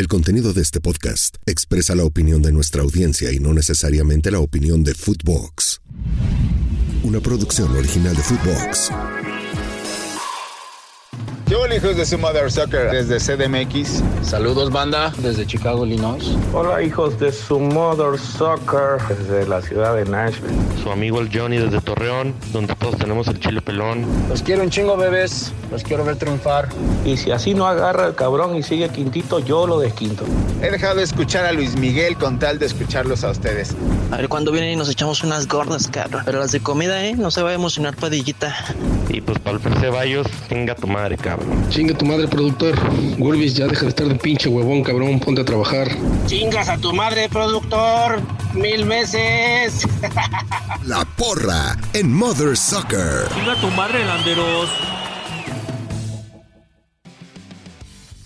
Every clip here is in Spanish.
El contenido de este podcast expresa la opinión de nuestra audiencia y no necesariamente la opinión de Futvox. Una producción original de Futvox. Yo, hijos de su Mother Soccer, desde CDMX. Saludos, banda, desde Chicago, Illinois. Hola, hijos de su Mother Soccer, desde la ciudad de Nashville. Su amigo el Johnny, desde Torreón, donde todos tenemos el chile pelón. Los quiero un chingo, bebés. Los quiero ver triunfar. Y si así no agarra el cabrón y sigue Quintito, yo lo desquinto. He dejado de escuchar a Luis Miguel con tal de escucharlos a ustedes. A ver cuándo vienen y nos echamos unas gordas, cabrón. Pero las de comida, no se va a emocionar, Padillita. Y pues para el Fer Ceballos, tenga tu madre, cabrón. Chinga tu madre, productor. Gurwitz, ya deja de estar de pinche huevón, cabrón. Ponte a trabajar. Chingas a tu madre, productor. 1000 veces. La porra en Mother Soccer. Chinga tu madre, Landeros.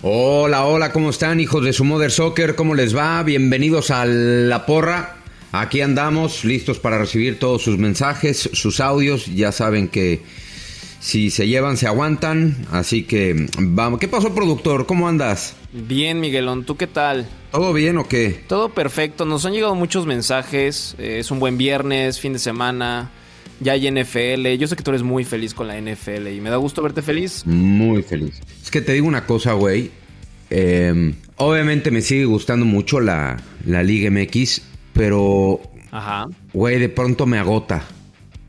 Hola, ¿cómo están, hijos de su Mother Soccer? ¿Cómo les va? Bienvenidos a La Porra. Aquí andamos, listos para recibir todos sus mensajes, sus audios. Ya saben que si se llevan, se aguantan. Así que vamos. ¿Qué pasó, productor? ¿Cómo andas? Bien, Miguelón. ¿Tú qué tal? ¿Todo bien o qué? Todo perfecto. Nos han llegado muchos mensajes. Es un buen viernes, fin de semana. Ya hay NFL. Yo sé que tú eres muy feliz con la NFL y me da gusto verte feliz. Muy feliz. Es que te digo una cosa, güey. Obviamente me sigue gustando mucho la Liga MX, pero, ajá, güey, de pronto me agota.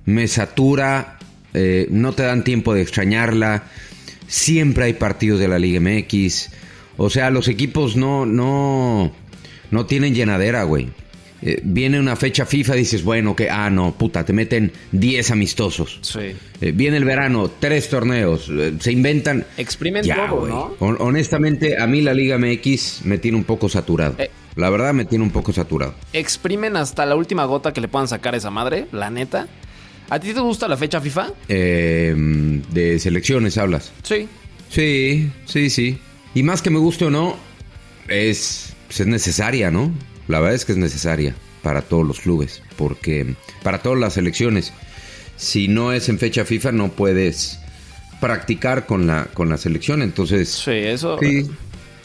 Me satura. No te dan tiempo de extrañarla. Siempre hay partidos de la Liga MX. O sea, los equipos no tienen llenadera, güey. Viene una fecha FIFA, dices, bueno, que, te meten 10 amistosos. Sí. Viene el verano, 3 torneos. Se inventan. Exprimen ya, todo, güey, ¿no? Honestamente, a mí la Liga MX me tiene un poco saturado. La verdad, me tiene un poco saturado. Exprimen hasta la última gota que le puedan sacar a esa madre, la neta. ¿A ti te gusta la fecha FIFA? De selecciones hablas. Sí. Sí. Y más que me guste o no, es necesaria, ¿no? La verdad es que es necesaria para todos los clubes, porque para todas las selecciones, si no es en fecha FIFA no puedes practicar con la selección, entonces. Sí, eso. Sí.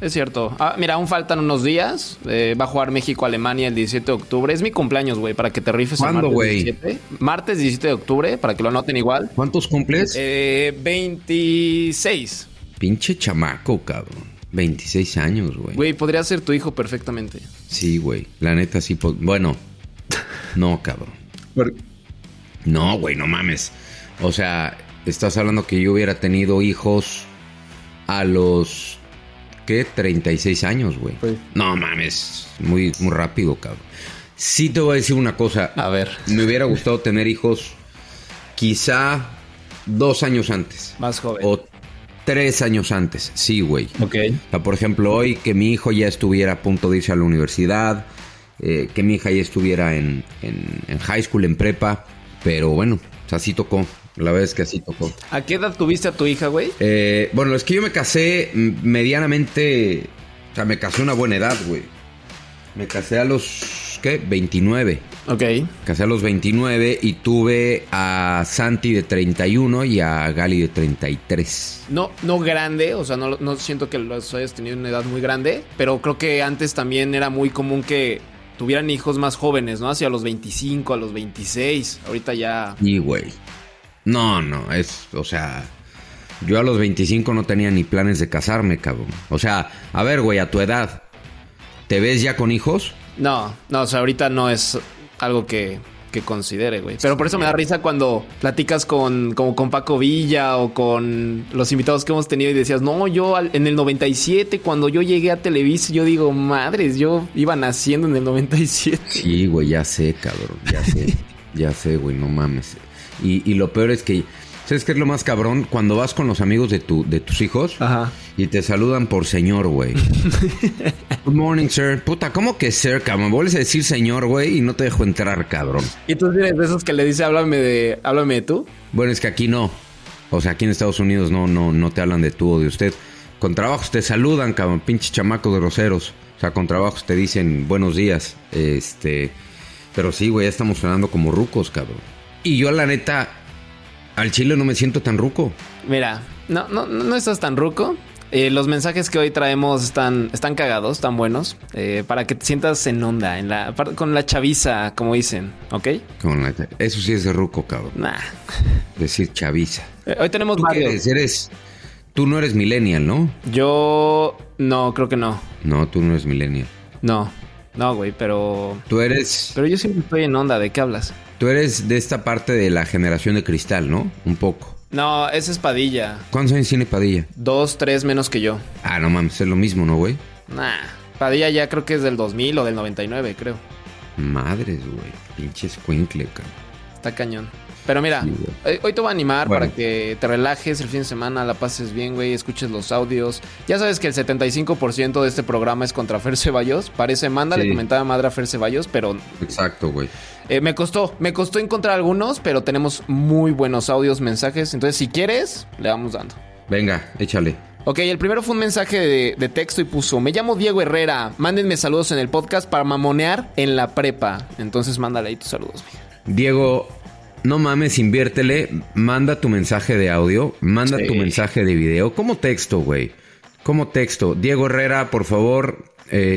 Es cierto. Mira, aún faltan unos días. Va a jugar México-Alemania el 17 de octubre. Es mi cumpleaños, güey, para que te rifes. ¿Cuándo, güey? Martes 17 de octubre, para que lo anoten igual. ¿Cuántos cumples? 26. Pinche chamaco, cabrón. 26 años, güey. Güey, podría ser tu hijo perfectamente. Sí, güey. La neta, sí. Bueno. No, cabrón. No, güey, no mames. O sea, estás hablando que yo hubiera tenido hijos a los... ¿Qué? 36 años, güey. Pues. No mames, muy, muy rápido, cabrón. Sí te voy a decir una cosa. A ver. Me hubiera gustado tener hijos quizá 2 años antes. Más joven. O 3 años antes, sí, güey. Ok. O sea, por ejemplo, hoy que mi hijo ya estuviera a punto de irse a la universidad, que mi hija ya estuviera en high school, en prepa, pero bueno, o sea, así tocó. La verdad es que así tocó. ¿A qué edad tuviste a tu hija, güey? Bueno, es que yo me casé medianamente... O sea, me casé a una buena edad, güey. Me casé a los... ¿qué? 29. Ok. Casé a los 29 y tuve a Santi de 31 y a Gali de 33. No grande, o sea, no siento que los hayas tenido una edad muy grande, pero creo que antes también era muy común que tuvieran hijos más jóvenes, ¿no? Hacia los 25, a los 26. Ahorita ya... Y, güey... No, o sea, yo a los 25 no tenía ni planes de casarme, cabrón. O sea, a ver, güey, a tu edad, ¿te ves ya con hijos? No, o sea, ahorita no es algo que considere, güey. Pero por eso me da risa cuando platicas como con Paco Villa o con los invitados que hemos tenido y decías, no, yo en el 97, cuando yo llegué a Televisa, yo digo, madres, yo iba naciendo en el 97. Sí, güey, ya sé, cabrón, ya sé, güey, no mames. Y lo peor es que, ¿sabes qué es lo más cabrón? Cuando vas con los amigos de tus hijos, ajá, y te saludan por señor, güey. Good morning, sir. Puta, ¿cómo que sir, cabrón? Vuelves a decir señor, güey, y no te dejo entrar, cabrón. ¿Y tú tienes de esos que le dice háblame de tú? Bueno, es que aquí no. O sea, aquí en Estados Unidos no te hablan de tú o de usted. Con trabajos te saludan, cabrón, pinche chamacos groseros. O sea, con trabajos te dicen buenos días. Pero sí, güey, ya estamos sonando como rucos, cabrón. Y yo, la neta, al chile no me siento tan ruco. Mira, no estás tan ruco. Los mensajes que hoy traemos están cagados, están buenos, para que te sientas en onda, con la chaviza, como dicen, ¿ok? Eso sí es de ruco, cabrón. Nah. Decir chaviza. Hoy tenemos varios. Tú no eres millennial, ¿no? Yo no, creo que no. No, tú no eres millennial. No, güey, pero... Tú eres... Pero yo siempre estoy en onda, ¿de qué hablas? Tú eres de esta parte de la generación de cristal, ¿no? Un poco. No, ese es Padilla. ¿Cuántos años tiene Padilla? 2, 3 menos que yo. Ah, no mames, es lo mismo, ¿no, güey? Nah, Padilla ya creo que es del 2000 o del 99, creo. Madres, güey, pinche escuincle, cabrón. Está cañón. Pero mira, sí, hoy te voy a animar para que te relajes el fin de semana, la pases bien, güey, escuches los audios. Ya sabes que el 75% de este programa es contra Fer Ceballos. Parece manda, sí. Le comentaba madre a Fer Ceballos, pero... Exacto, güey. Me costó encontrar algunos, pero tenemos muy buenos audios, mensajes. Entonces, si quieres, le vamos dando. Venga, échale. Ok, el primero fue un mensaje de texto y puso: me llamo Diego Herrera, mándenme saludos en el podcast para mamonear en la prepa. Entonces, mándale ahí tus saludos, güey. Diego... No mames, inviértele, manda tu mensaje de audio, manda tu mensaje de video, como texto, güey, como texto. Diego Herrera, por favor,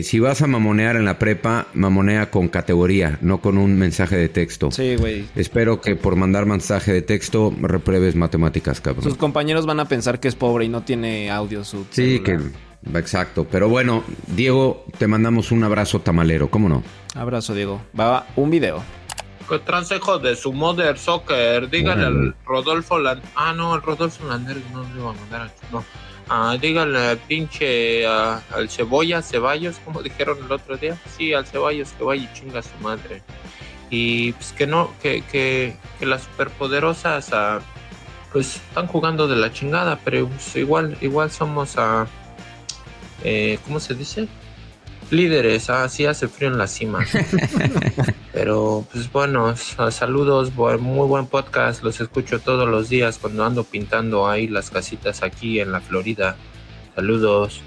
si vas a mamonear en la prepa, mamonea con categoría, no con un mensaje de texto. Sí, güey. Espero que por mandar mensaje de texto repruebes matemáticas, cabrón. Sus compañeros van a pensar que es pobre y no tiene audio su celular. Sí, que exacto. Pero bueno, Diego, te mandamos un abrazo tamalero, ¿cómo no? Abrazo, Diego. Va un video. ¿Qué transejo de su Mother Soccer? Díganle al Rodolfo Lander. Ah, no, el Rodolfo Lander no lo iba a mandar aquí, no. Ah, díganle al pinche al Ceballos, como dijeron el otro día. Sí, al Ceballos, que vaya y chinga a su madre. Y pues que no, que las superpoderosas pues están jugando de la chingada, pero pues, igual somos ¿cómo se dice? Líderes, así hace frío en la cima. Pero, pues bueno, saludos, muy buen podcast. Los escucho todos los días cuando ando pintando ahí las casitas aquí en la Florida. Saludos,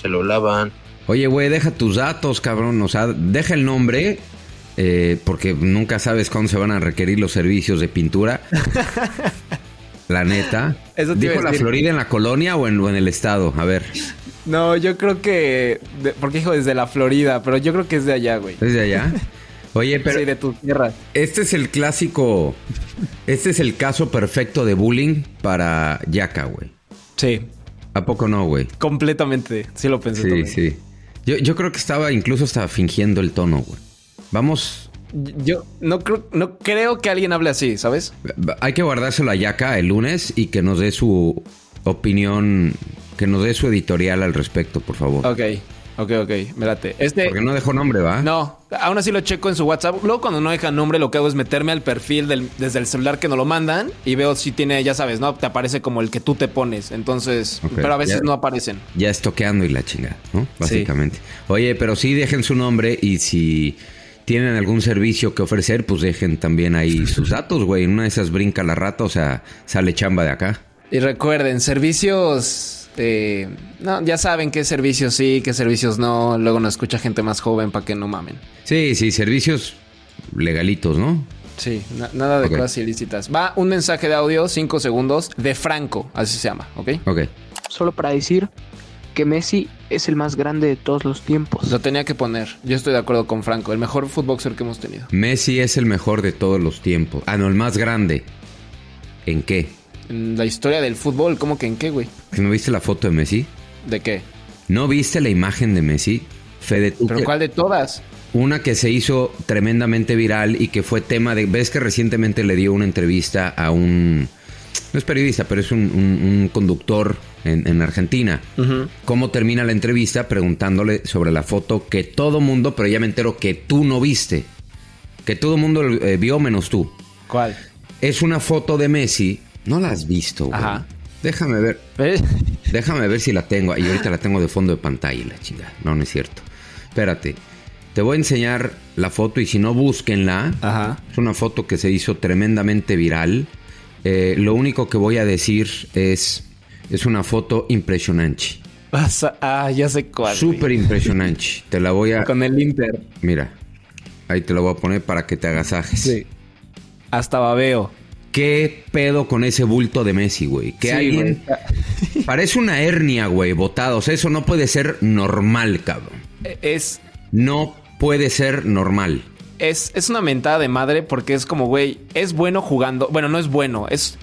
se lo lavan. Oye, güey, deja tus datos, cabrón. O sea, deja el nombre, porque nunca sabes cuándo se van a requerir los servicios de pintura. La neta. Eso te ¿Dijo la Florida en la colonia o en el estado? A ver... No, yo creo que... Porque dijo desde la Florida, pero yo creo que es de allá, güey. ¿Es de allá? Oye, pero... Sí, de tu tierra. Este es el clásico... Este es el caso perfecto de bullying para Yaka, güey. Sí. ¿A poco no, güey? Completamente. Sí lo pensé también. Sí. Yo creo que estaba incluso hasta fingiendo el tono, güey. Vamos... Yo no creo que alguien hable así, ¿sabes? Hay que guardárselo a Yaka el lunes y que nos dé su opinión... Que nos dé su editorial al respecto, por favor. Ok, me late. Porque no dejó nombre, ¿va? No, aún así lo checo en su WhatsApp. Luego cuando no deja nombre, lo que hago es meterme al perfil desde el celular que nos lo mandan y veo si tiene, ya sabes, ¿no? Te aparece como el que tú te pones. Entonces, pero a veces ya, no aparecen. Ya estoqueando y la chingada, ¿no? Básicamente. Sí. Oye, pero sí dejen su nombre y si tienen algún servicio que ofrecer, pues dejen también ahí sus datos, güey. En una de esas brinca la rata, o sea, sale chamba de acá. Y recuerden, servicios... no, ya saben qué servicios sí, qué servicios no. Luego nos escucha gente más joven para que no mamen. Sí, servicios legalitos, ¿no? Sí, nada de cosas ilícitas. Va un mensaje de audio, 5 segundos, de Franco, así se llama, ¿ok? Solo para decir que Messi es el más grande de todos los tiempos. Lo tenía que poner, yo estoy de acuerdo con Franco, el mejor futboxer que hemos tenido. Messi es el mejor de todos los tiempos. Ah, no, el más grande. ¿En qué? La historia del fútbol, ¿cómo que en qué, güey? ¿No viste la foto de Messi? ¿De qué? ¿No viste la imagen de Messi? Fede, ¿pero cuál de todas? Una que se hizo tremendamente viral y que fue tema de... ¿Ves que recientemente le dio una entrevista a un... No es periodista, pero es un conductor en Argentina. Uh-huh. ¿Cómo termina la entrevista? Preguntándole sobre la foto que todo mundo... Pero ya me entero que tú no viste. Que todo mundo vio menos tú. ¿Cuál? Es una foto de Messi... No la has visto, güey. Ajá. Déjame ver. Déjame ver si la tengo. Y ahorita la tengo de fondo de pantalla, la chingada. No es cierto. Espérate. Te voy a enseñar la foto y si no, búsquenla. Ajá. Es una foto que se hizo tremendamente viral. Lo único que voy a decir es una foto impresionante. Ya sé cuál. Súper impresionante. Te la voy a... Con el Inter. Mira. Ahí te la voy a poner para que te agasajes. Sí. Hasta babeo. ¿Qué pedo con ese bulto de Messi, güey? Que sí, alguien... Güey. Parece una hernia, güey, botada. O sea, eso no puede ser normal, cabrón. No puede ser normal. Es una mentada de madre porque es como, güey, es bueno jugando. Bueno, no es bueno, es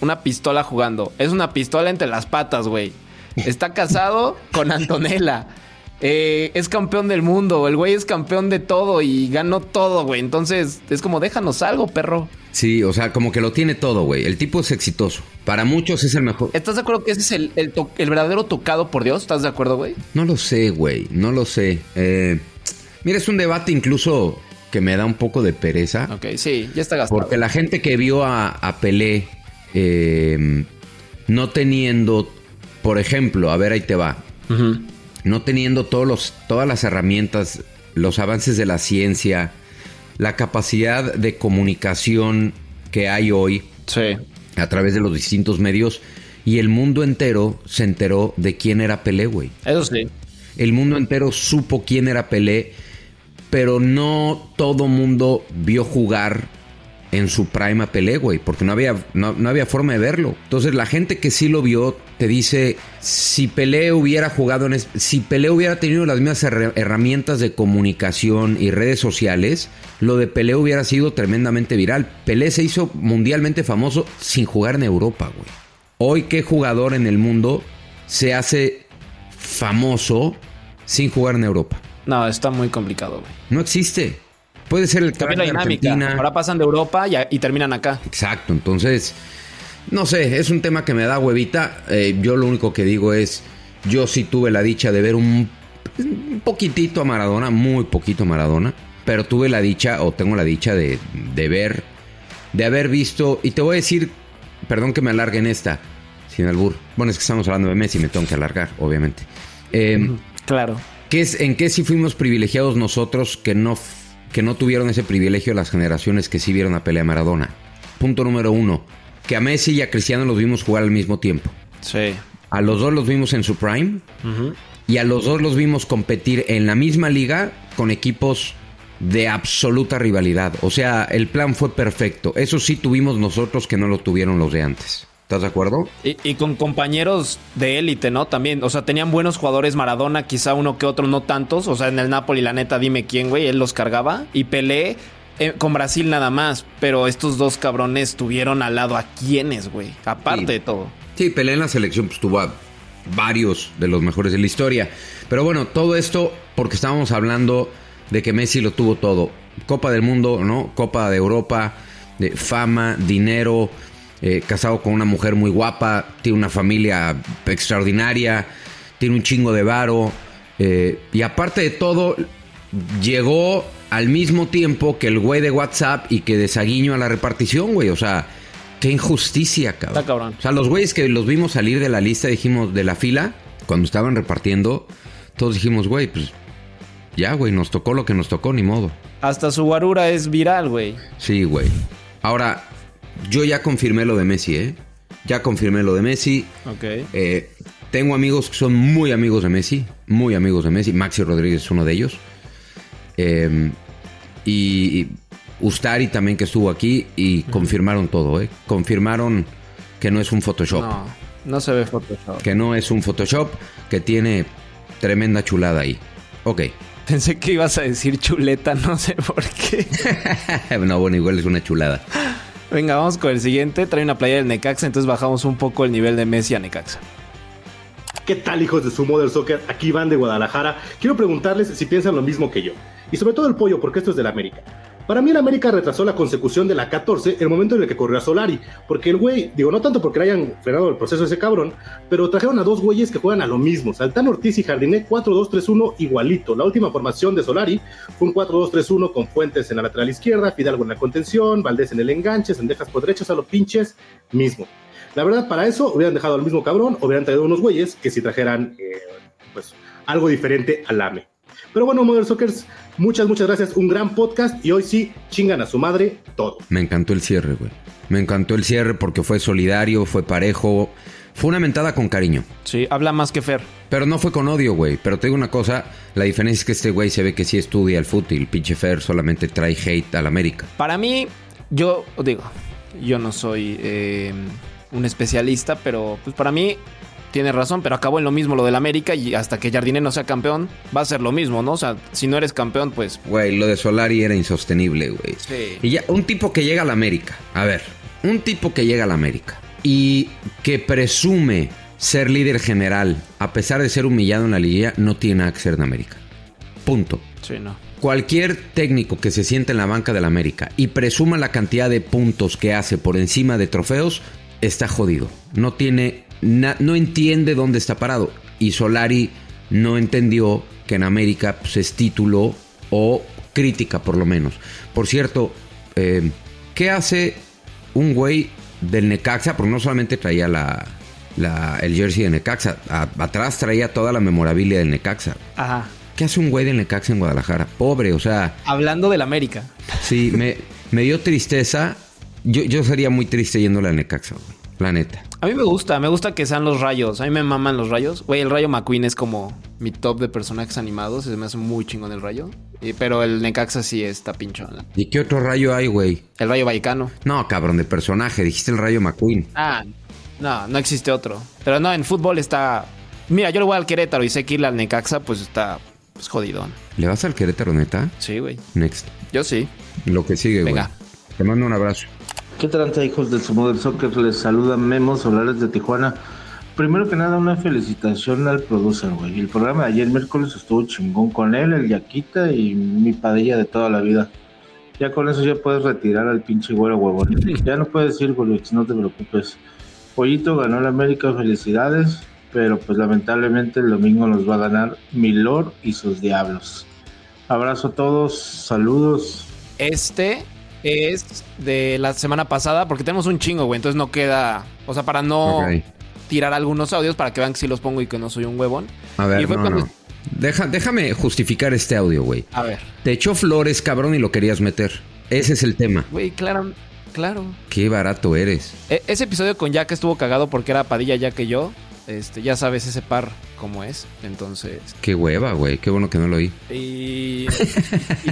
una pistola jugando. Es una pistola entre las patas, güey. Está casado con Antonella. Es campeón del mundo, el güey es campeón de todo y ganó todo, güey. Entonces, es como, déjanos algo, perro. Sí, o sea, como que lo tiene todo, güey. El tipo es exitoso. Para muchos es el mejor. ¿Estás de acuerdo que ese es el verdadero tocado por Dios? ¿Estás de acuerdo, güey? No lo sé, güey. No lo sé. Mira, es un debate incluso que me da un poco de pereza. Ok, sí, ya está gastado. Porque la gente que vio a Pelé no teniendo, por ejemplo, a ver, ahí te va. Uh-huh. No teniendo todas las herramientas, los avances de la ciencia, la capacidad de comunicación que hay hoy, sí, a través de los distintos medios, y el mundo entero se enteró de quién era Pelé, güey. Eso sí. El mundo entero supo quién era Pelé, pero no todo mundo vio jugar en su prime a Pelé, güey, porque no había forma de verlo. Entonces la gente que sí lo vio te dice, si Pelé hubiera jugado si Pelé hubiera tenido las mismas herramientas de comunicación y redes sociales, lo de Pelé hubiera sido tremendamente viral. Pelé se hizo mundialmente famoso sin jugar en Europa, güey. Hoy, ¿qué jugador en el mundo se hace famoso sin jugar en Europa? No, está muy complicado, güey. No existe. Puede ser el cambio de dinámica. Argentina. Ahora pasan de Europa y terminan acá. Exacto, entonces, no sé, es un tema que me da huevita. Yo lo único que digo es, yo sí tuve la dicha de ver un poquitito a Maradona, muy poquito a Maradona, pero tuve la dicha, o tengo la dicha de haber visto, y te voy a decir, perdón que me alargue en esta, sin albur. Bueno, es que estamos hablando de Messi, me tengo que alargar, obviamente. Claro. ¿En qué sí fuimos privilegiados nosotros que no tuvieron ese privilegio las generaciones que sí vieron a Pelé, a Maradona? Punto número 1, que a Messi y a Cristiano los vimos jugar al mismo tiempo. Sí. A los dos los vimos en su prime, uh-huh, y a los dos los vimos competir en la misma liga con equipos de absoluta rivalidad. O sea, el plan fue perfecto. Eso sí tuvimos nosotros que no lo tuvieron los de antes. ¿Estás de acuerdo? Y con compañeros de élite, ¿no? También, o sea, tenían buenos jugadores. Maradona, quizá uno que otro, no tantos. O sea, en el Napoli, la neta, dime quién, güey, él los cargaba. Y Pelé con Brasil nada más. Pero estos dos cabrones tuvieron al lado a quiénes, güey. Aparte de todo. Sí, Pelé en la selección pues tuvo a varios de los mejores de la historia. Pero bueno, todo esto porque estábamos hablando de que Messi lo tuvo todo. Copa del Mundo, ¿no? Copa de Europa, de fama, dinero... casado con una mujer muy guapa, tiene una familia extraordinaria, tiene un chingo de varo, y aparte de todo llegó al mismo tiempo que el güey de WhatsApp y que desaguiño a la repartición, güey. O sea, qué injusticia, cabrón. Está cabrón. O sea, los güeyes que los vimos salir de la lista, dijimos, de la fila, cuando estaban repartiendo, todos dijimos, güey, pues ya, güey, nos tocó lo que nos tocó, ni modo. Hasta su guarura es viral, güey. Sí, güey. Ahora... yo ya confirmé lo de Messi, ¿eh? Ya confirmé lo de Messi. Ok. Tengo amigos que son muy amigos de Messi. Muy amigos de Messi. Maxi Rodríguez es uno de ellos. Y Ustari también, que estuvo aquí. Y confirmaron todo, ¿eh? Confirmaron que no es un Photoshop. No, no se ve Photoshop. Que no es un Photoshop. Que tiene tremenda chulada ahí. Ok. Pensé que ibas a decir chuleta, no sé por qué. No, bueno, igual es una chulada. Venga, vamos con el siguiente. Trae una playera del Necaxa, entonces bajamos un poco el nivel de Messi a Necaxa. ¿Qué tal, hijos de su Mother Soccer? Aquí van de Guadalajara. Quiero preguntarles si piensan lo mismo que yo. Y sobre todo el pollo, porque esto es del América. Para mí el América retrasó la consecución de la 14 el momento en el que corrió a Solari. Porque el güey, digo, no tanto porque le hayan frenado el proceso a ese cabrón, pero trajeron a dos güeyes que juegan a lo mismo. Saltán Ortiz y Jardiné, 4-2-3-1 igualito. La última formación de Solari fue un 4-2-3-1 con Fuentes en la lateral izquierda, Fidalgo en la contención, Valdés en el enganche, Sendejas por derechos, a los pinches mismo. La verdad, para eso hubieran dejado al mismo cabrón, hubieran traído unos güeyes que si trajeran pues algo diferente al AME. Pero bueno, Mother Soccer, muchas gracias. Un gran podcast y hoy sí chingan a su madre todo. Me encantó el cierre, güey. Me encantó el cierre porque fue solidario, fue parejo. Fue una mentada con cariño. Sí, habla más que Fer. Pero no fue con odio, güey. Pero te digo una cosa, la diferencia es que este güey se ve que sí estudia el fútbol. Pinche Fer solamente trae hate al América. Para mí, yo digo, Yo no soy un especialista, pero pues para mí tiene razón, pero acabó en lo mismo lo del América, y hasta que Jardine no sea campeón va a ser lo mismo, ¿no? O sea, si no eres campeón, pues... Güey, lo de Solari era insostenible, güey. Sí. Y ya, un tipo que llega al América, a ver, un tipo que llega al América y que presume ser líder general, a pesar de ser humillado en la liguilla, no tiene nada que ser en América. Punto. Sí, no. Cualquier técnico que se siente en la banca del América y presuma la cantidad de puntos que hace por encima de trofeos, está jodido. No tiene... no entiende dónde está parado. Y Solari no entendió que en América, pues, es título o crítica, por lo menos. Por cierto, ¿qué hace un güey del Necaxa? Porque no solamente traía el jersey de Necaxa, atrás traía toda la memorabilia del Necaxa. Ajá. ¿Qué hace un güey del Necaxa en Guadalajara? Pobre, o sea... Hablando del América. Sí, me dio tristeza. Yo sería muy triste yéndole al Necaxa, güey. La neta. A mí me gusta que sean los Rayos. A mí me maman los Rayos. Güey, el Rayo McQueen es como mi top de personajes animados. Se me hace muy chingón el Rayo. Pero el Necaxa sí está pinchón. ¿Y qué otro Rayo hay, güey? El Rayo Vallecano. No, cabrón, de personaje. Dijiste el Rayo McQueen. Ah, no existe otro. Pero no, en fútbol está... Mira, yo le voy al Querétaro y sé que ir al Necaxa, pues está... pues jodidón. ¿Le vas al Querétaro, neta? Sí, güey. Next. Yo sí. Lo que sigue, güey. Venga. Te mando un abrazo. ¿Qué tranza, hijos de su Mother Soccer? Les saluda Memo Solares de Tijuana. Primero que nada, una felicitación al producer, güey. El programa de ayer miércoles estuvo chingón con él, el Yaquita y mi Padilla de toda la vida. Ya con eso ya puedes retirar al pinche güero huevón. Ya no puedes ir, güey, no te preocupes. Pollito ganó la América, felicidades, pero pues lamentablemente el domingo nos va a ganar Milord y sus diablos. Abrazo a todos, saludos. Es de la semana pasada, porque tenemos un chingo, güey, entonces no queda... O sea, para no tirar algunos audios, para que vean que sí los pongo y que no soy un huevón. A ver, no. Déjame justificar este audio, güey. A ver. Te echó flores, cabrón, y lo querías meter. Ese es el tema. Güey, claro. Qué barato eres. Ese episodio con Jack estuvo cagado porque era Padilla, Jack y yo. Ya sabes ese par cómo es, entonces... Qué hueva, güey. Qué bueno que no lo oí. Y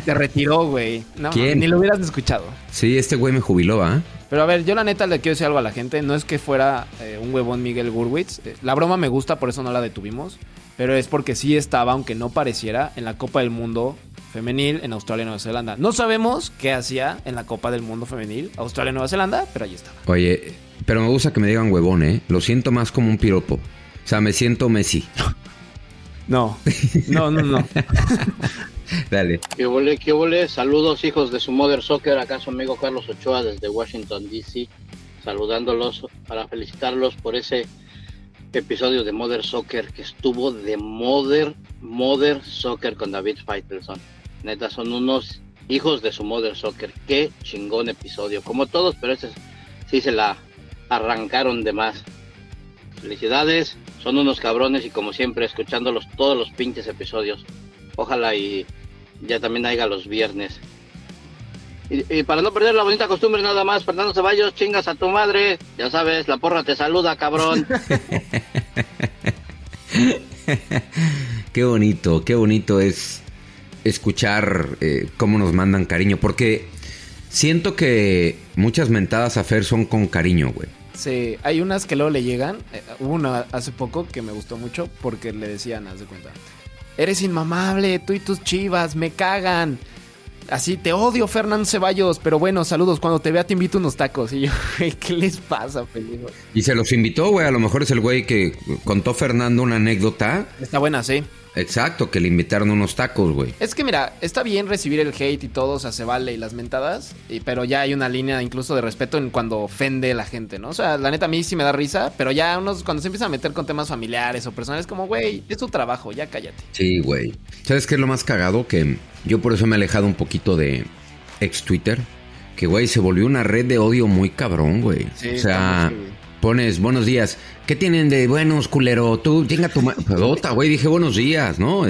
te retiró, güey. No, ¿quién? Ni lo hubieras escuchado. Sí, este güey me jubiló, ¿ah? Pero a ver, yo la neta le quiero decir algo a la gente. No es que fuera un huevón Miguel Gurwitz. La broma me gusta, por eso no la detuvimos. Pero es porque sí estaba, aunque no pareciera, en la Copa del Mundo Femenil en Australia y Nueva Zelanda. No sabemos qué hacía en la Copa del Mundo Femenil Australia y Nueva Zelanda, pero ahí estaba. Oye... Pero me gusta que me digan huevón, ¿eh? Lo siento más como un piropo. O sea, me siento Messi. No. Dale. ¿Qué volé? Saludos, hijos de su Mother Soccer. Acá su amigo Carlos Ochoa desde Washington, D.C. Saludándolos para felicitarlos por ese episodio de Mother Soccer que estuvo de Mother Soccer con David Faitelson. Neta, son unos hijos de su Mother Soccer. Qué chingón episodio. Como todos, pero ese sí se la... arrancaron de más. Felicidades, son unos cabrones y como siempre escuchándolos todos los pinches episodios. Ojalá y ya también haya los viernes. Y para no perder la bonita costumbre nada más, Fernando Ceballos, chingas a tu madre. Ya sabes, la porra te saluda, cabrón. Qué bonito es escuchar cómo nos mandan cariño, porque... siento que muchas mentadas a Fer son con cariño, güey. Sí, hay unas que luego le llegan. Hubo una hace poco que me gustó mucho porque le decían, haz de cuenta, eres inmamable, tú y tus Chivas, me cagan. Así, te odio, Fernando Ceballos, pero bueno, saludos, cuando te vea te invito unos tacos. Y yo, güey, ¿qué les pasa, pendejo? Y se los invitó, güey, a lo mejor es el güey que contó Fernando una anécdota. Está buena, sí. Exacto, que le invitaron unos tacos, güey. Es que mira, está bien recibir el hate y todo, o sea, se vale y las mentadas, pero ya hay una línea incluso de respeto en cuando ofende a la gente, ¿no? O sea, la neta a mí sí me da risa, pero ya unos cuando se empiezan a meter con temas familiares o personales, como, güey, es tu trabajo, ya cállate. Sí, güey. ¿Sabes qué es lo más cagado? Que yo por eso me he alejado un poquito de ex-Twitter, que, güey, se volvió una red de odio muy cabrón, güey. Sí, o sea... pones buenos días, ¿qué tienen de buenos, culero? Tú, chinga tu madota, güey, dije buenos días, ¿no?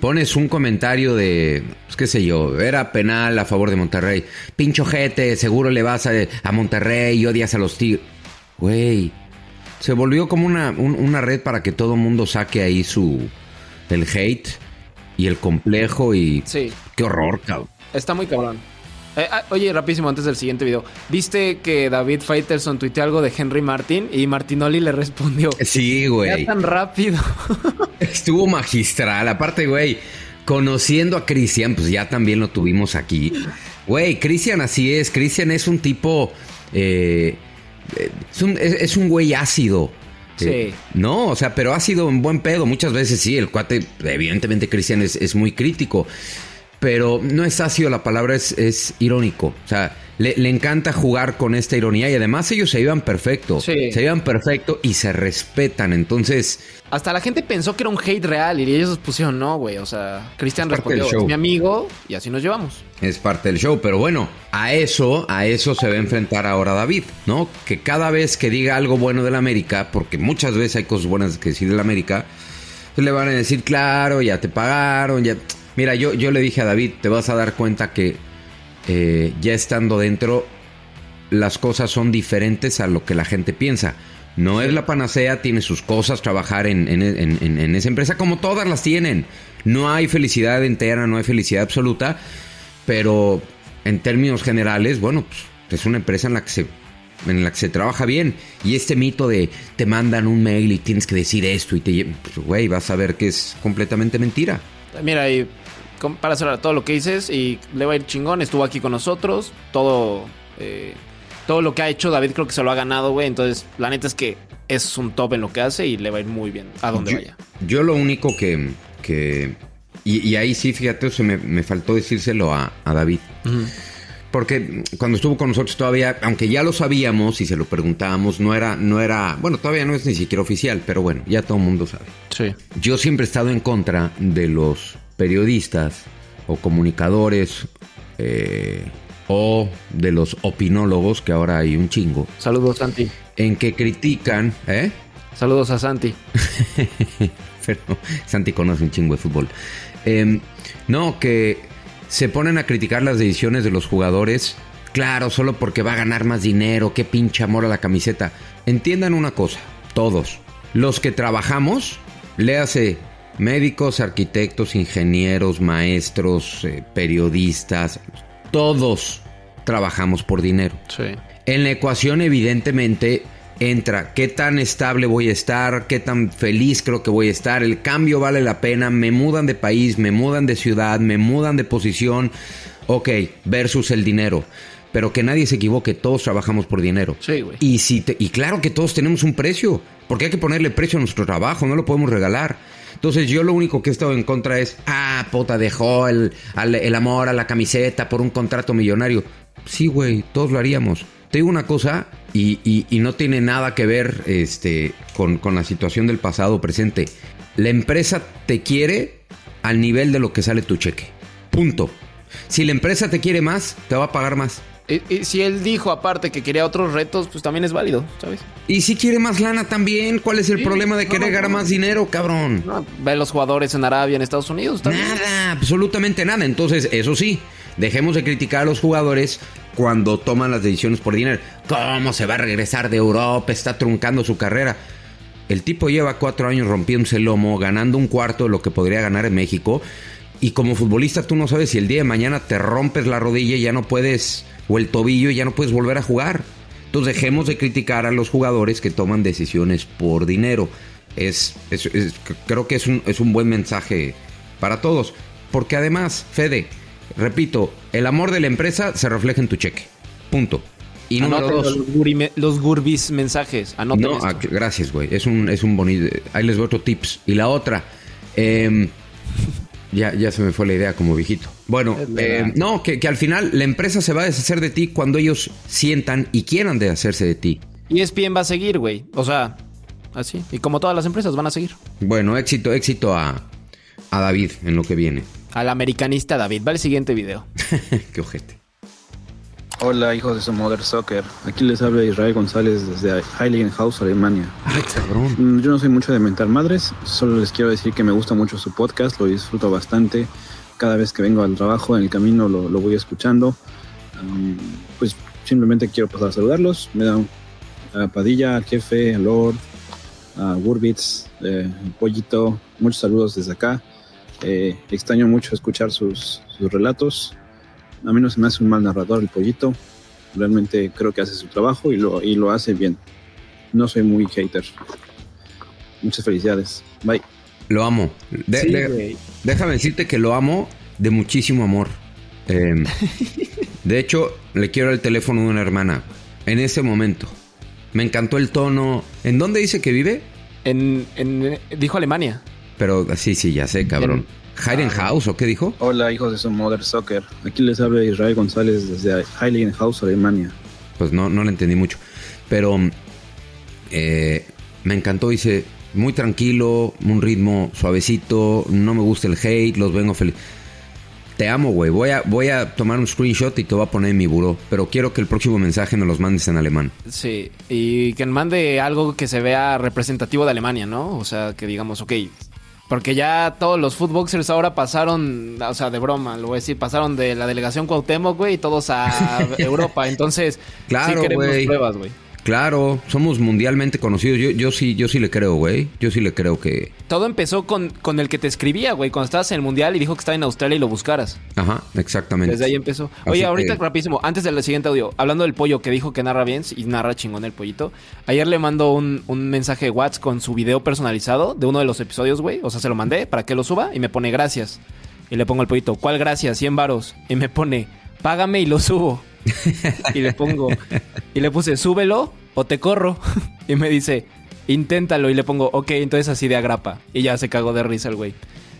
Pones un comentario de, pues, qué sé yo, era penal a favor de Monterrey. Pincho ojete, seguro le vas a Monterrey y odias a los Tigres. Güey, se volvió como una red para que todo mundo saque ahí el hate y el complejo y... Sí. Qué horror, cabrón. Está muy cabrón. Oye, rapidísimo, antes del siguiente video, ¿viste que David Faitelson tuiteó algo de Henry Martin? Y Martinoli le respondió. Sí, güey. Ya tan rápido. Estuvo magistral. Aparte, güey, conociendo a Cristian, pues ya también lo tuvimos aquí. Güey, Cristian así es. Cristian es un tipo... Es un güey ácido. Sí. No, o sea, pero ácido en buen pedo. Muchas veces sí, el cuate... Evidentemente Cristian es muy crítico. Pero no es ácido, la palabra es irónico. O sea, le encanta jugar con esta ironía. Y además ellos se iban perfecto. Sí. Se iban perfecto y se respetan. Entonces... Hasta la gente pensó que era un hate real. Y ellos pusieron, no, güey. O sea, Cristian respondió, es mi amigo. Y así nos llevamos. Es parte del show. Pero bueno, a eso se va a enfrentar ahora David, ¿no? Que cada vez que diga algo bueno del América, porque muchas veces hay cosas buenas que decir del América, le van a decir, claro, ya te pagaron, ya... Mira, yo le dije a David, te vas a dar cuenta que ya estando dentro, las cosas son diferentes a lo que la gente piensa. No es la panacea, tiene sus cosas, trabajar en esa empresa, como todas las tienen. No hay felicidad entera, no hay felicidad absoluta, pero en términos generales, bueno, pues, es una empresa en la que se trabaja bien. Y este mito de te mandan un mail y tienes que decir esto, y pues, güey, vas a ver que es completamente mentira. Mira, y para cerrar todo lo que dices, y le va a ir chingón, estuvo aquí con nosotros, todo lo que ha hecho David creo que se lo ha ganado, güey, entonces la neta es que es un top en lo que hace y le va a ir muy bien a donde vaya. Yo lo único que ahí sí, fíjate, me faltó decírselo a David, uh-huh. Porque cuando estuvo con nosotros todavía, aunque ya lo sabíamos y se lo preguntábamos, no era, bueno, todavía no es ni siquiera oficial, pero bueno, ya todo el mundo sabe. Sí. Yo siempre he estado en contra de los periodistas o comunicadores o de los opinólogos, que ahora hay un chingo. Saludos, Santi. En que critican, ¿eh? Saludos a Santi. Pero Santi conoce un chingo de fútbol. Que... Se ponen a criticar las decisiones de los jugadores, claro, solo porque va a ganar más dinero, qué pinche amor a la camiseta. Entiendan una cosa, todos, los que trabajamos, léase médicos, arquitectos, ingenieros, maestros, periodistas, todos trabajamos por dinero. Sí. En la ecuación evidentemente entra qué tan estable voy a estar, qué tan feliz creo que voy a estar, el cambio vale la pena, me mudan de país, me mudan de ciudad, me mudan de posición, ok, versus el dinero. Pero que nadie se equivoque, todos trabajamos por dinero. Sí, güey. Y claro que todos tenemos un precio, porque hay que ponerle precio a nuestro trabajo, no lo podemos regalar. Entonces yo lo único que he estado en contra es, dejó el amor a la camiseta por un contrato millonario. Sí, güey, todos lo haríamos. Te digo una cosa, y no tiene nada que ver con la situación del pasado o presente. La empresa te quiere al nivel de lo que sale tu cheque. Punto. Si la empresa te quiere más, te va a pagar más. Y si él dijo aparte que quería otros retos, pues también es válido, ¿sabes? Y si quiere más lana también, ¿cuál es el problema de querer ganar más dinero, cabrón? No, ve los jugadores en Arabia, en Estados Unidos. ¿También? Nada, absolutamente nada. Entonces, eso sí, dejemos de criticar a los jugadores cuando toman las decisiones por dinero. ¿Cómo se va a regresar de Europa? Está truncando su carrera. El tipo lleva 4 años rompiéndose el lomo, ganando un cuarto de lo que podría ganar en México. Y como futbolista tú no sabes si el día de mañana te rompes la rodilla y ya no puedes, o el tobillo y ya no puedes volver a jugar. Entonces dejemos de criticar a los jugadores que toman decisiones por dinero. Creo que es un buen mensaje para todos. Porque además, Fede, repito, el amor de la empresa se refleja en tu cheque. Punto. Y número 2. Los Gurbis mensajes. Anoten no, esto. Gracias, güey. Es un bonito. Ahí les voy otro tips. Y la otra. Ya se me fue la idea como viejito. Bueno, que al final la empresa se va a deshacer de ti cuando ellos sientan y quieran deshacerse de ti. Y ESPN va a seguir, güey. O sea, así. Y como todas las empresas van a seguir. Bueno, éxito a David en lo que viene. Al americanista David. Va el siguiente video. Qué ojete. Hola, hijos de su Mother Soccer. Aquí les habla Israel González desde Heiligenhaus, Alemania. ¡Ay, cabrón! Yo no soy mucho de mentar madres, solo les quiero decir que me gusta mucho su podcast, lo disfruto bastante. Cada vez que vengo al trabajo, en el camino, lo voy escuchando. Pues simplemente quiero pasar a saludarlos. Me dan a Padilla, al jefe, al Lord, a Gurwitz, Pollito. Muchos saludos desde acá. Extraño mucho escuchar sus relatos. A mí no se me hace un mal narrador el Pollito. Realmente creo que hace su trabajo y lo hace bien. No soy muy hater. Muchas felicidades. Bye. Lo amo. Déjame decirte que lo amo de muchísimo amor. De hecho, le quiero el teléfono de una hermana. En ese momento. Me encantó el tono. ¿En dónde dice que vive? Dijo Alemania. Pero sí, ya sé, cabrón. ¿Heiligenhaus o qué dijo? Hola, hijos de su Mother Soccer. Aquí les habla Israel González desde Heiligenhaus, Alemania. Pues no le entendí mucho. Pero me encantó, dice, muy tranquilo, un ritmo suavecito, no me gusta el hate, los vengo feliz. Te amo, güey. Voy a tomar un screenshot y te voy a poner en mi buró. Pero quiero que el próximo mensaje nos los mandes en alemán. Sí, y que mande algo que se vea representativo de Alemania, ¿no? O sea, que digamos, ok. Porque ya todos los Futvoxers ahora pasaron, o sea, de broma, lo voy a decir, pasaron de la delegación Cuauhtémoc, güey, y todos a Europa. Entonces, claro, sí queremos pruebas, güey. Claro, somos mundialmente conocidos. Yo sí le creo, güey. Yo sí le creo que... Todo empezó con el que te escribía, güey, cuando estabas en el Mundial y dijo que estaba en Australia y lo buscaras. Ajá, exactamente. Desde ahí empezó. Oye, así ahorita rapidísimo, antes del siguiente audio, hablando del Pollo que dijo que narra bien y narra chingón el Pollito, ayer le mandó un mensaje de WhatsApp con su video personalizado de uno de los episodios, güey. O sea, se lo mandé para que lo suba y me pone gracias. Y le pongo al Pollito, ¿cuál gracias? 100 varos. Y me pone, págame y lo subo. Y le pongo, y le puse, súbelo o te corro. Y me dice, inténtalo. Y le pongo, ok, entonces así de agrapa. Y ya se cagó de risa el güey.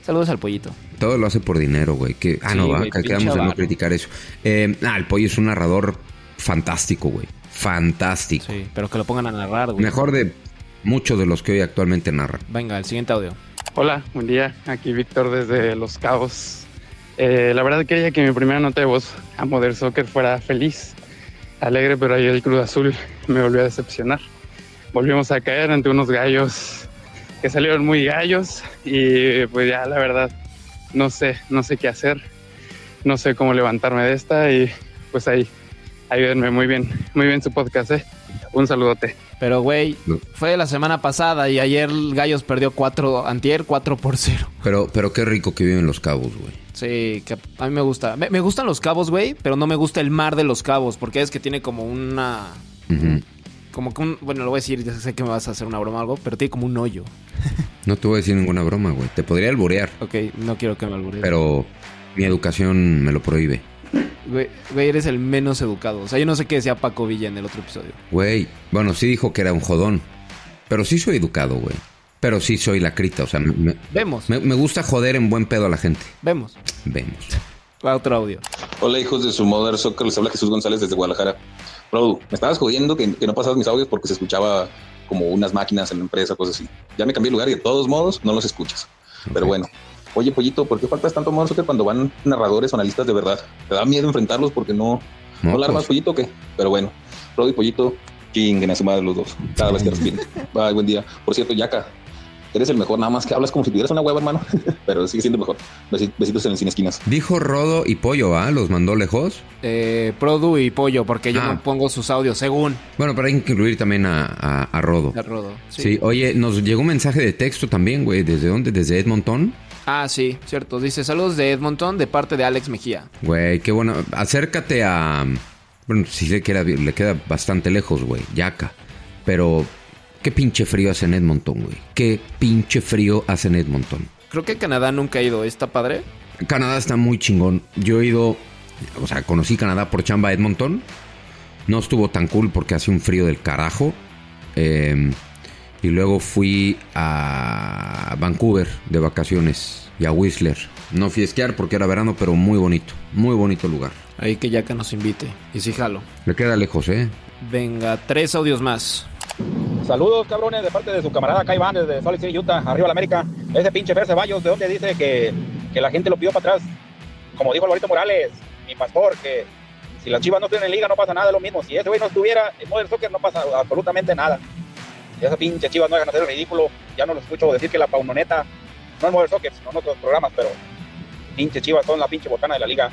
Saludos al Pollito. Todo lo hace por dinero, güey. Quedamos en no criticar eso. El Pollo es un narrador fantástico, güey. Fantástico. Sí, pero que lo pongan a narrar, güey. Mejor de muchos de los que hoy actualmente narran. Venga, el siguiente audio. Hola, buen día. Aquí Víctor desde Los Cabos. La verdad quería que mi primera nota de voz a Mother Soccer fuera feliz, alegre, pero ayer el Cruz Azul me volvió a decepcionar. Volvimos a caer ante unos gallos que salieron muy gallos y pues ya la verdad no sé qué hacer, no sé cómo levantarme de esta y pues ahí, ayúdenme muy bien su podcast, Un saludote. Pero güey, fue la semana pasada y ayer Gallos perdió 4-0. Pero qué rico que viven Los Cabos, güey. Sí, que a mí me gusta. Me gustan Los Cabos, güey, pero no me gusta el mar de Los Cabos, porque es que tiene como una... Uh-huh. Como que un... Bueno, lo voy a decir, ya sé que me vas a hacer una broma o algo, pero tiene como un hoyo. No te voy a decir ninguna broma, güey. Te podría alburear. Ok, no quiero que me alburees. Pero mi educación me lo prohíbe. Güey, eres el menos educado. O sea, yo no sé qué decía Paco Villa en el otro episodio. Güey, bueno, sí dijo que era un jodón. Pero sí soy educado, güey. Pero sí soy la crita, o sea... Vemos. Me gusta joder en buen pedo a la gente. Vemos. Va otro audio. Hola, hijos de su Mother Soccer. Les habla Jesús González desde Guadalajara. Rodo, me estabas jodiendo que no pasabas mis audios porque se escuchaba como unas máquinas en la empresa, cosas así. Ya me cambié de lugar y de todos modos no los escuchas. Okay. Pero bueno... Oye, Pollito, ¿por qué faltas tanto Mother Soccer cuando van narradores o analistas de verdad? ¿Te da miedo enfrentarlos porque no la armas, Pollito, o qué? Pero bueno, Rodo y Pollito, chinguen a su madre los dos. Cada vez que respiren. Bye, buen día. Por cierto, Yaka, eres el mejor, nada más que hablas como si tuvieras una hueva, hermano. Pero sigue siendo mejor. Besitos en el Cine Esquinas. Dijo Rodo y Pollo, ¿ah? ¿Los mandó lejos? Produ y Pollo, porque yo no pongo sus audios, según. Bueno, pero hay que incluir también a Rodo. A Rodo, sí. Oye, nos llegó un mensaje de texto también, güey. ¿Desde dónde? ¿Desde Edmonton? Ah, sí, cierto. Dice, saludos de Edmonton de parte de Alex Mejía. Güey, qué bueno. Acércate a... Bueno, si le queda bastante lejos, güey. Yaca. Pero qué pinche frío hace en Edmonton, güey. Qué pinche frío hace en Edmonton. Creo que Canadá nunca he ido. ¿Está padre? Canadá está muy chingón. Yo he ido... O sea, conocí Canadá por chamba Edmonton. No estuvo tan cool porque hace un frío del carajo. Y luego fui a Vancouver de vacaciones y a Whistler. No fui a esquiar porque era verano, pero muy bonito lugar. Ahí que Yaka nos invite. Y sí, jalo. Le queda lejos, ¿eh? Venga, 3 audios más. Saludos, cabrones, de parte de su camarada Caiván desde Salt Lake City, Utah, arriba de América. Ese pinche Fer Ceballos, ¿de dónde dice que la gente lo pidió para atrás? Como dijo Alvarito Morales, mi pastor, que si las Chivas no tienen liga no pasa nada, es lo mismo. Si ese güey no estuviera en Mother Soccer no pasa absolutamente nada. Esa pinche Chivas no dejan hacer el ridículo. Ya no los escucho decir que la paunoneta, no en Mother Soccer, sino en otros programas, pero pinche Chivas son la pinche botana de la liga.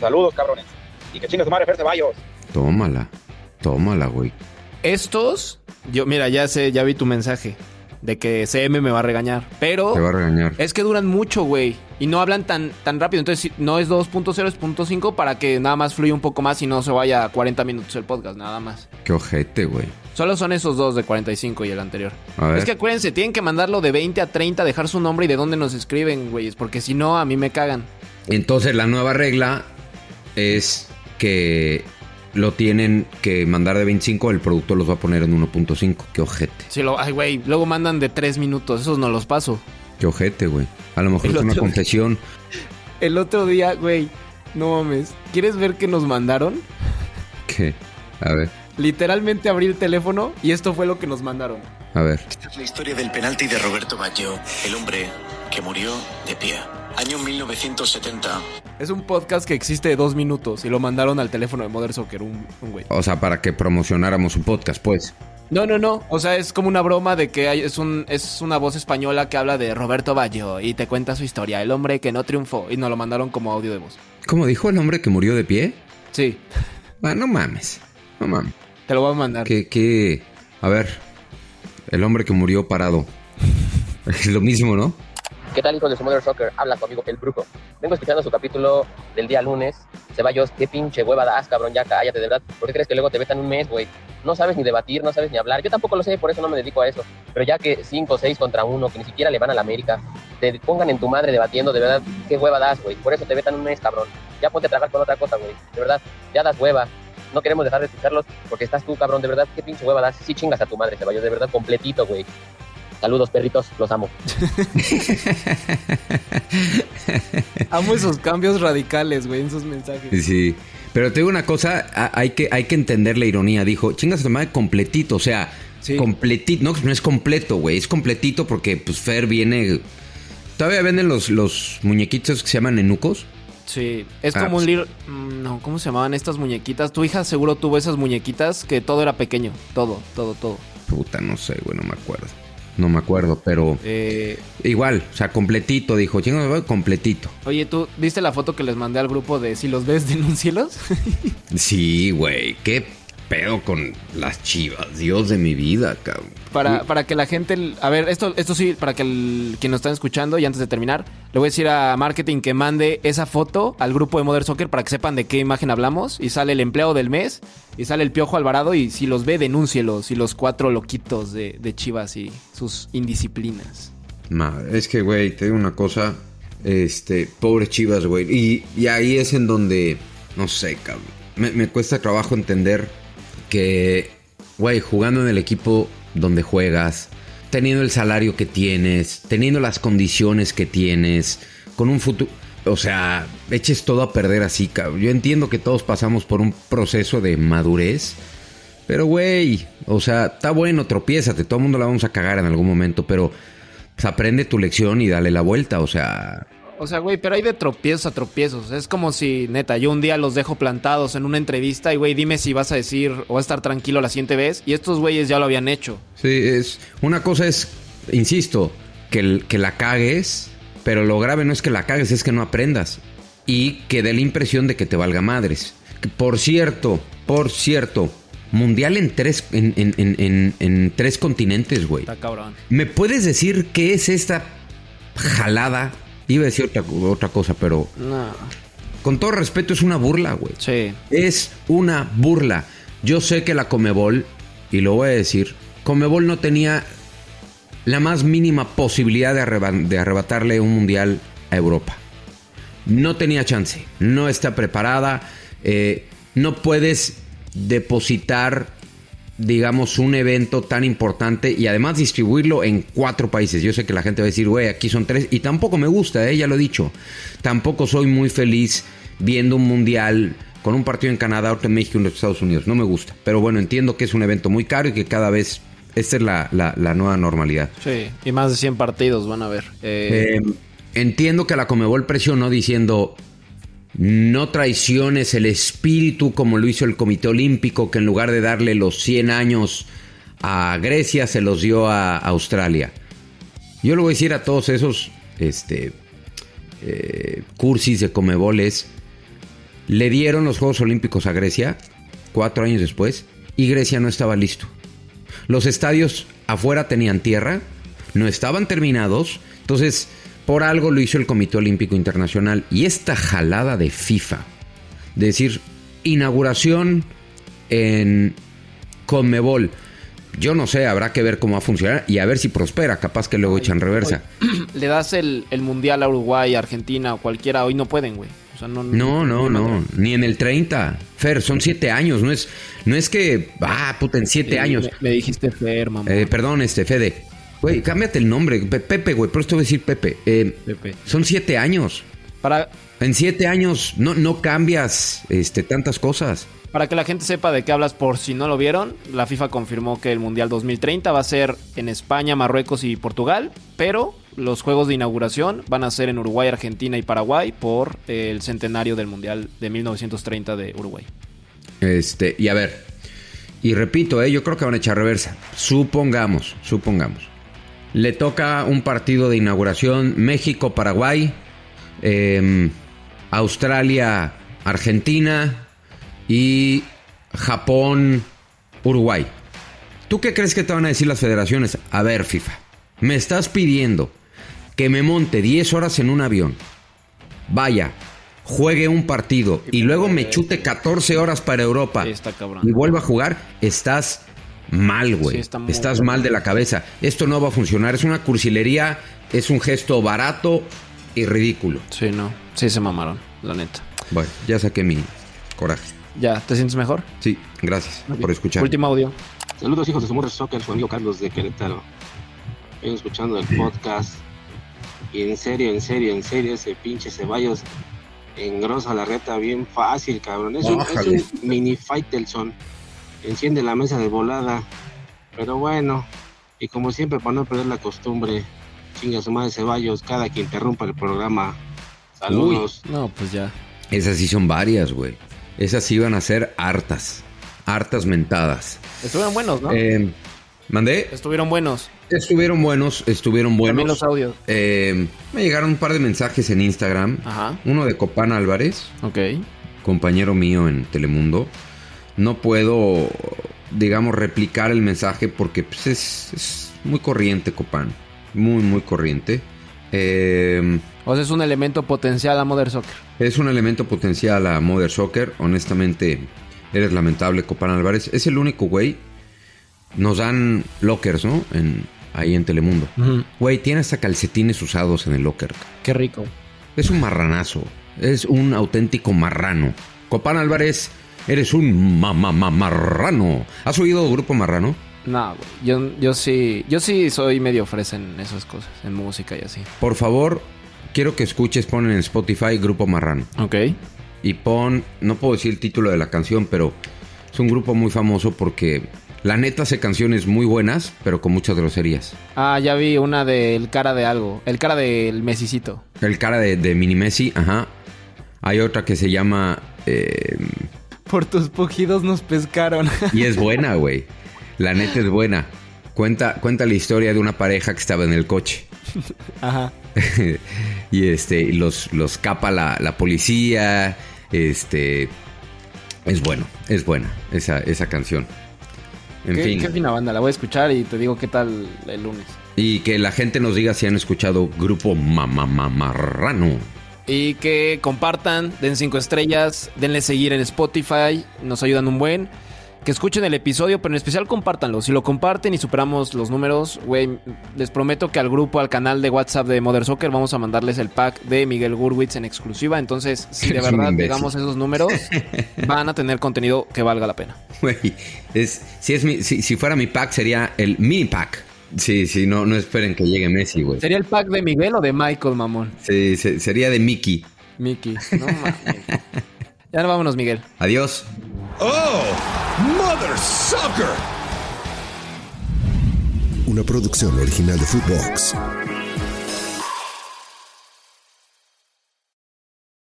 Saludos, cabrones. Y que chingue su madre Fer Ceballos. Tómala, güey. Estos, yo mira, ya vi tu mensaje de que CM me va a regañar, pero... Te va a regañar. Es que duran mucho, güey. y no hablan tan rápido. Entonces no es 2.0, es 0.5 para que nada más fluya un poco más y no se vaya a 40 minutos el podcast, nada más. Qué ojete, güey. Solo son esos dos de 45 y el anterior. Es que acuérdense, tienen que mandarlo de 20 a 30, dejar su nombre y de dónde nos escriben, güeyes, porque si no, a mí me cagan. Entonces la nueva regla es que lo tienen que mandar de 25, el productor los va a poner en 1.5. Qué ojete. Sí, ay, güey, luego mandan de 3 minutos, esos no los paso. Qué ojete, güey. A lo mejor es una concesión. El otro día, güey, no mames. ¿Quieres ver qué nos mandaron? ¿Qué? A ver. Literalmente abrí el teléfono y esto fue lo que nos mandaron. A ver. Esta es la historia del penalti de Roberto Baggio, el hombre que murió de pie. Año 1970. Es un podcast que existe de 2 minutos y lo mandaron al teléfono de Mother Soccer, un güey. O sea, para que promocionáramos un podcast, pues. No. O sea, es como una broma de que es una voz española que habla de Roberto Baggio y te cuenta su historia. El hombre que no triunfó. Y nos lo mandaron como audio de voz. ¿Cómo dijo? ¿El hombre que murió de pie? Sí. Ah, no mames. No mames. Te lo voy a mandar. ¿Qué? A ver. El hombre que murió parado. Es lo mismo, ¿no? ¿Qué tal, hijos de su Mother Soccer? Habla conmigo, el brujo. Vengo escuchando su capítulo del día lunes. Ceballos, qué pinche hueva das, cabrón, ya cállate, de verdad. ¿Por qué crees que luego te vetan un mes, güey? No sabes ni debatir, no sabes ni hablar. Yo tampoco lo sé, por eso no me dedico a eso. Pero ya que 5 o 6 contra uno, que ni siquiera le van a la América, te pongan en tu madre debatiendo, de verdad, qué hueva das, güey. Por eso te vetan un mes, cabrón. Ya ponte a trabajar con otra cosa, güey. De verdad, ya das hueva. No queremos dejar de escucharlos porque estás tú, cabrón, de verdad, qué pinche hueva das. Sí chingas a tu madre, Ceballos, de verdad, completito, güey. Saludos, perritos, los amo. Amo esos cambios radicales, güey, en sus mensajes. Sí, pero te digo una cosa, hay que entender la ironía. Dijo, chingas a tu madre completito, o sea, sí. Completito, no es completo, güey, es completito porque pues Fer viene. ¿Todavía venden los muñequitos que se llaman enucos? Sí, es como un libro. No, ¿cómo se llamaban estas muñequitas? Tu hija seguro tuvo esas muñequitas que todo era pequeño, todo. Puta, no sé, güey, no me acuerdo, pero igual, o sea, completito, dijo. Chingo, completito. Oye, ¿tú viste la foto que les mandé al grupo de si los ves, denúncielos? Sí, güey, qué pedo con las Chivas, Dios de mi vida, cabrón. Para que la gente, a ver, esto sí, para que quien nos está escuchando, y antes de terminar, le voy a decir a marketing que mande esa foto al grupo de Mother Soccer para que sepan de qué imagen hablamos, y sale el empleado del mes, y sale el Piojo Alvarado, y si los ve, denúncielos, y los 4 loquitos de Chivas y sus indisciplinas. Madre, es que, güey, te digo una cosa, pobre Chivas, güey, y ahí es en donde, no sé, cabrón, me cuesta trabajo entender que, güey, jugando en el equipo donde juegas, teniendo el salario que tienes, teniendo las condiciones que tienes, con un futuro, o sea, eches todo a perder así, cabrón. Yo entiendo que todos pasamos por un proceso de madurez, pero, güey, o sea, está bueno, tropiézate, todo el mundo la vamos a cagar en algún momento, pero pues, aprende tu lección y dale la vuelta, o sea. O sea, güey, pero hay de tropiezos a tropiezos. Es como si, neta, yo un día los dejo plantados en una entrevista y, güey, dime si vas a decir o vas a estar tranquilo la siguiente vez. Y estos güeyes ya lo habían hecho. Sí, una cosa es, insisto, que la cagues, pero lo grave no es que la cagues, es que no aprendas. Y que dé la impresión de que te valga madres. Por cierto, mundial en 3 continentes, güey. Está cabrón. ¿Me puedes decir qué es esta jalada? Iba a decir otra cosa, pero no. Con todo respeto, es una burla, güey. Sí. Es una burla. Yo sé que la Conmebol, y lo voy a decir, Conmebol no tenía la más mínima posibilidad de arrebatarle un mundial a Europa. No tenía chance. No está preparada. No puedes depositar, digamos, un evento tan importante y además distribuirlo en 4 países. Yo sé que la gente va a decir, güey, aquí son 3. Y tampoco me gusta, ya lo he dicho. Tampoco soy muy feliz viendo un mundial con un partido en Canadá, otro en México y en los Estados Unidos. No me gusta. Pero bueno, entiendo que es un evento muy caro y que cada vez esta es la nueva normalidad. Sí, y más de 100 partidos van a ver. Entiendo que la Conmebol presionó diciendo, no traiciones el espíritu como lo hizo el Comité Olímpico, que en lugar de darle los 100 años a Grecia, se los dio a Australia. Yo le voy a decir a todos esos cursis de Conmeboles, le dieron los Juegos Olímpicos a Grecia 4 años después y Grecia no estaba listo. Los estadios afuera tenían tierra, no estaban terminados, entonces Por algo lo hizo el Comité Olímpico Internacional. Y esta jalada de FIFA, de decir, inauguración en Conmebol. Yo no sé, habrá que ver cómo va a funcionar y a ver si prospera, capaz que luego echan reversa. Hoy, le das el mundial a Uruguay, Argentina o cualquiera, hoy no pueden, güey. O sea, no, ni en el 30. Fer, son 7 años, no es que, en 7 años. Me dijiste Fer, mamá. Perdón, Fede. Güey, cámbiate el nombre, Pepe, güey, pero esto voy a decir Pepe. Pepe. Son 7 años. En 7 años no cambias tantas cosas. Para que la gente sepa de qué hablas, por si no lo vieron, la FIFA confirmó que el Mundial 2030 va a ser en España, Marruecos y Portugal, pero los juegos de inauguración van a ser en Uruguay, Argentina y Paraguay por el centenario del Mundial de 1930 de Uruguay. Y a ver, y repito, yo creo que van a echar reversa. Supongamos. Le toca un partido de inauguración México-Paraguay, Australia-Argentina... y Japón, Uruguay. ¿Tú qué crees que te van a decir las federaciones? A ver, FIFA, me estás pidiendo que me monte 10 horas en un avión, vaya, juegue un partido y luego me chute 14 horas para Europa y vuelva a jugar. Estás mal, güey. Sí, estás mal de la cabeza. Esto no va a funcionar. Es una cursilería, es un gesto barato y ridículo. Sí, no. Sí se mamaron, la neta. Bueno, ya saqué mi coraje. ¿Ya? ¿Te sientes mejor? Sí, gracias por escuchar. Último audio. Saludos, hijos de Mother Soccer, su amigo Carlos de Querétaro. Vengo escuchando el podcast. Y en serio, ese pinche Ceballos engrosa la reta bien fácil, cabrón. Es un mini Faitelson. Enciende la mesa de volada. Pero bueno, y como siempre, para no perder la costumbre, chinga su madre Ceballos, cada que interrumpa el programa. Saludos. Uy, no, pues ya. Esas sí son varias, güey. Esas iban a ser hartas mentadas. Estuvieron buenos, ¿no? ¿Mandé? Estuvieron buenos. También los audios. Me llegaron un par de mensajes en Instagram. Ajá. Uno de Copán Álvarez. Ok. Compañero mío en Telemundo. No puedo, digamos, replicar el mensaje porque pues, es muy corriente, Copán. Muy, muy corriente. O sea, es un elemento potencial a Mother Soccer. Es un elemento potencial a Mother Soccer. Honestamente, eres lamentable, Copán Álvarez. Es el único güey. Nos dan lockers, ¿no? Ahí en Telemundo. Uh-huh. Güey, tiene hasta calcetines usados en el locker. Qué rico. Es un marranazo. Es un auténtico marrano. Copán Álvarez, eres un marrano. ¿Has oído Grupo Marrano? No, yo sí soy medio fresa en esas cosas, en música y así. Por favor, quiero que escuches, pon en Spotify Grupo Marrano. Ok. Y pon, no puedo decir el título de la canción, pero es un grupo muy famoso porque la neta hace canciones muy buenas, pero con muchas groserías. Ah, ya vi una del cara de algo, el cara del Messicito. El cara de Mini Messi, ajá. Hay otra que se llama... Por tus pujidos nos pescaron. Y es buena, güey. La neta es buena. Cuenta la historia de una pareja que estaba en el coche. Ajá. Y los capa la policía. Es buena esa canción. En fin. Qué fina banda, la voy a escuchar y te digo qué tal el lunes. Y que la gente nos diga si han escuchado Grupo Marrano. Y que compartan, den 5 estrellas, denle seguir en Spotify, nos ayudan un buen. Que escuchen el episodio, pero en especial compártanlo. Si lo comparten y superamos los números, güey, les prometo que al canal de WhatsApp de Mother Soccer vamos a mandarles el pack de Miguel Gurwitz en exclusiva. Entonces, si de verdad llegamos a esos números, van a tener contenido que valga la pena. Güey, si fuera mi pack, sería el mini pack. Sí, no esperen que llegue Messi, güey. ¿Sería el pack de Miguel o de Michael, mamón? Sí, sería de Mickey. Mickey, no mames. Ya vámonos, Miguel. Adiós. ¡Oh! ¡Mother Soccer! Una producción original de Futvox.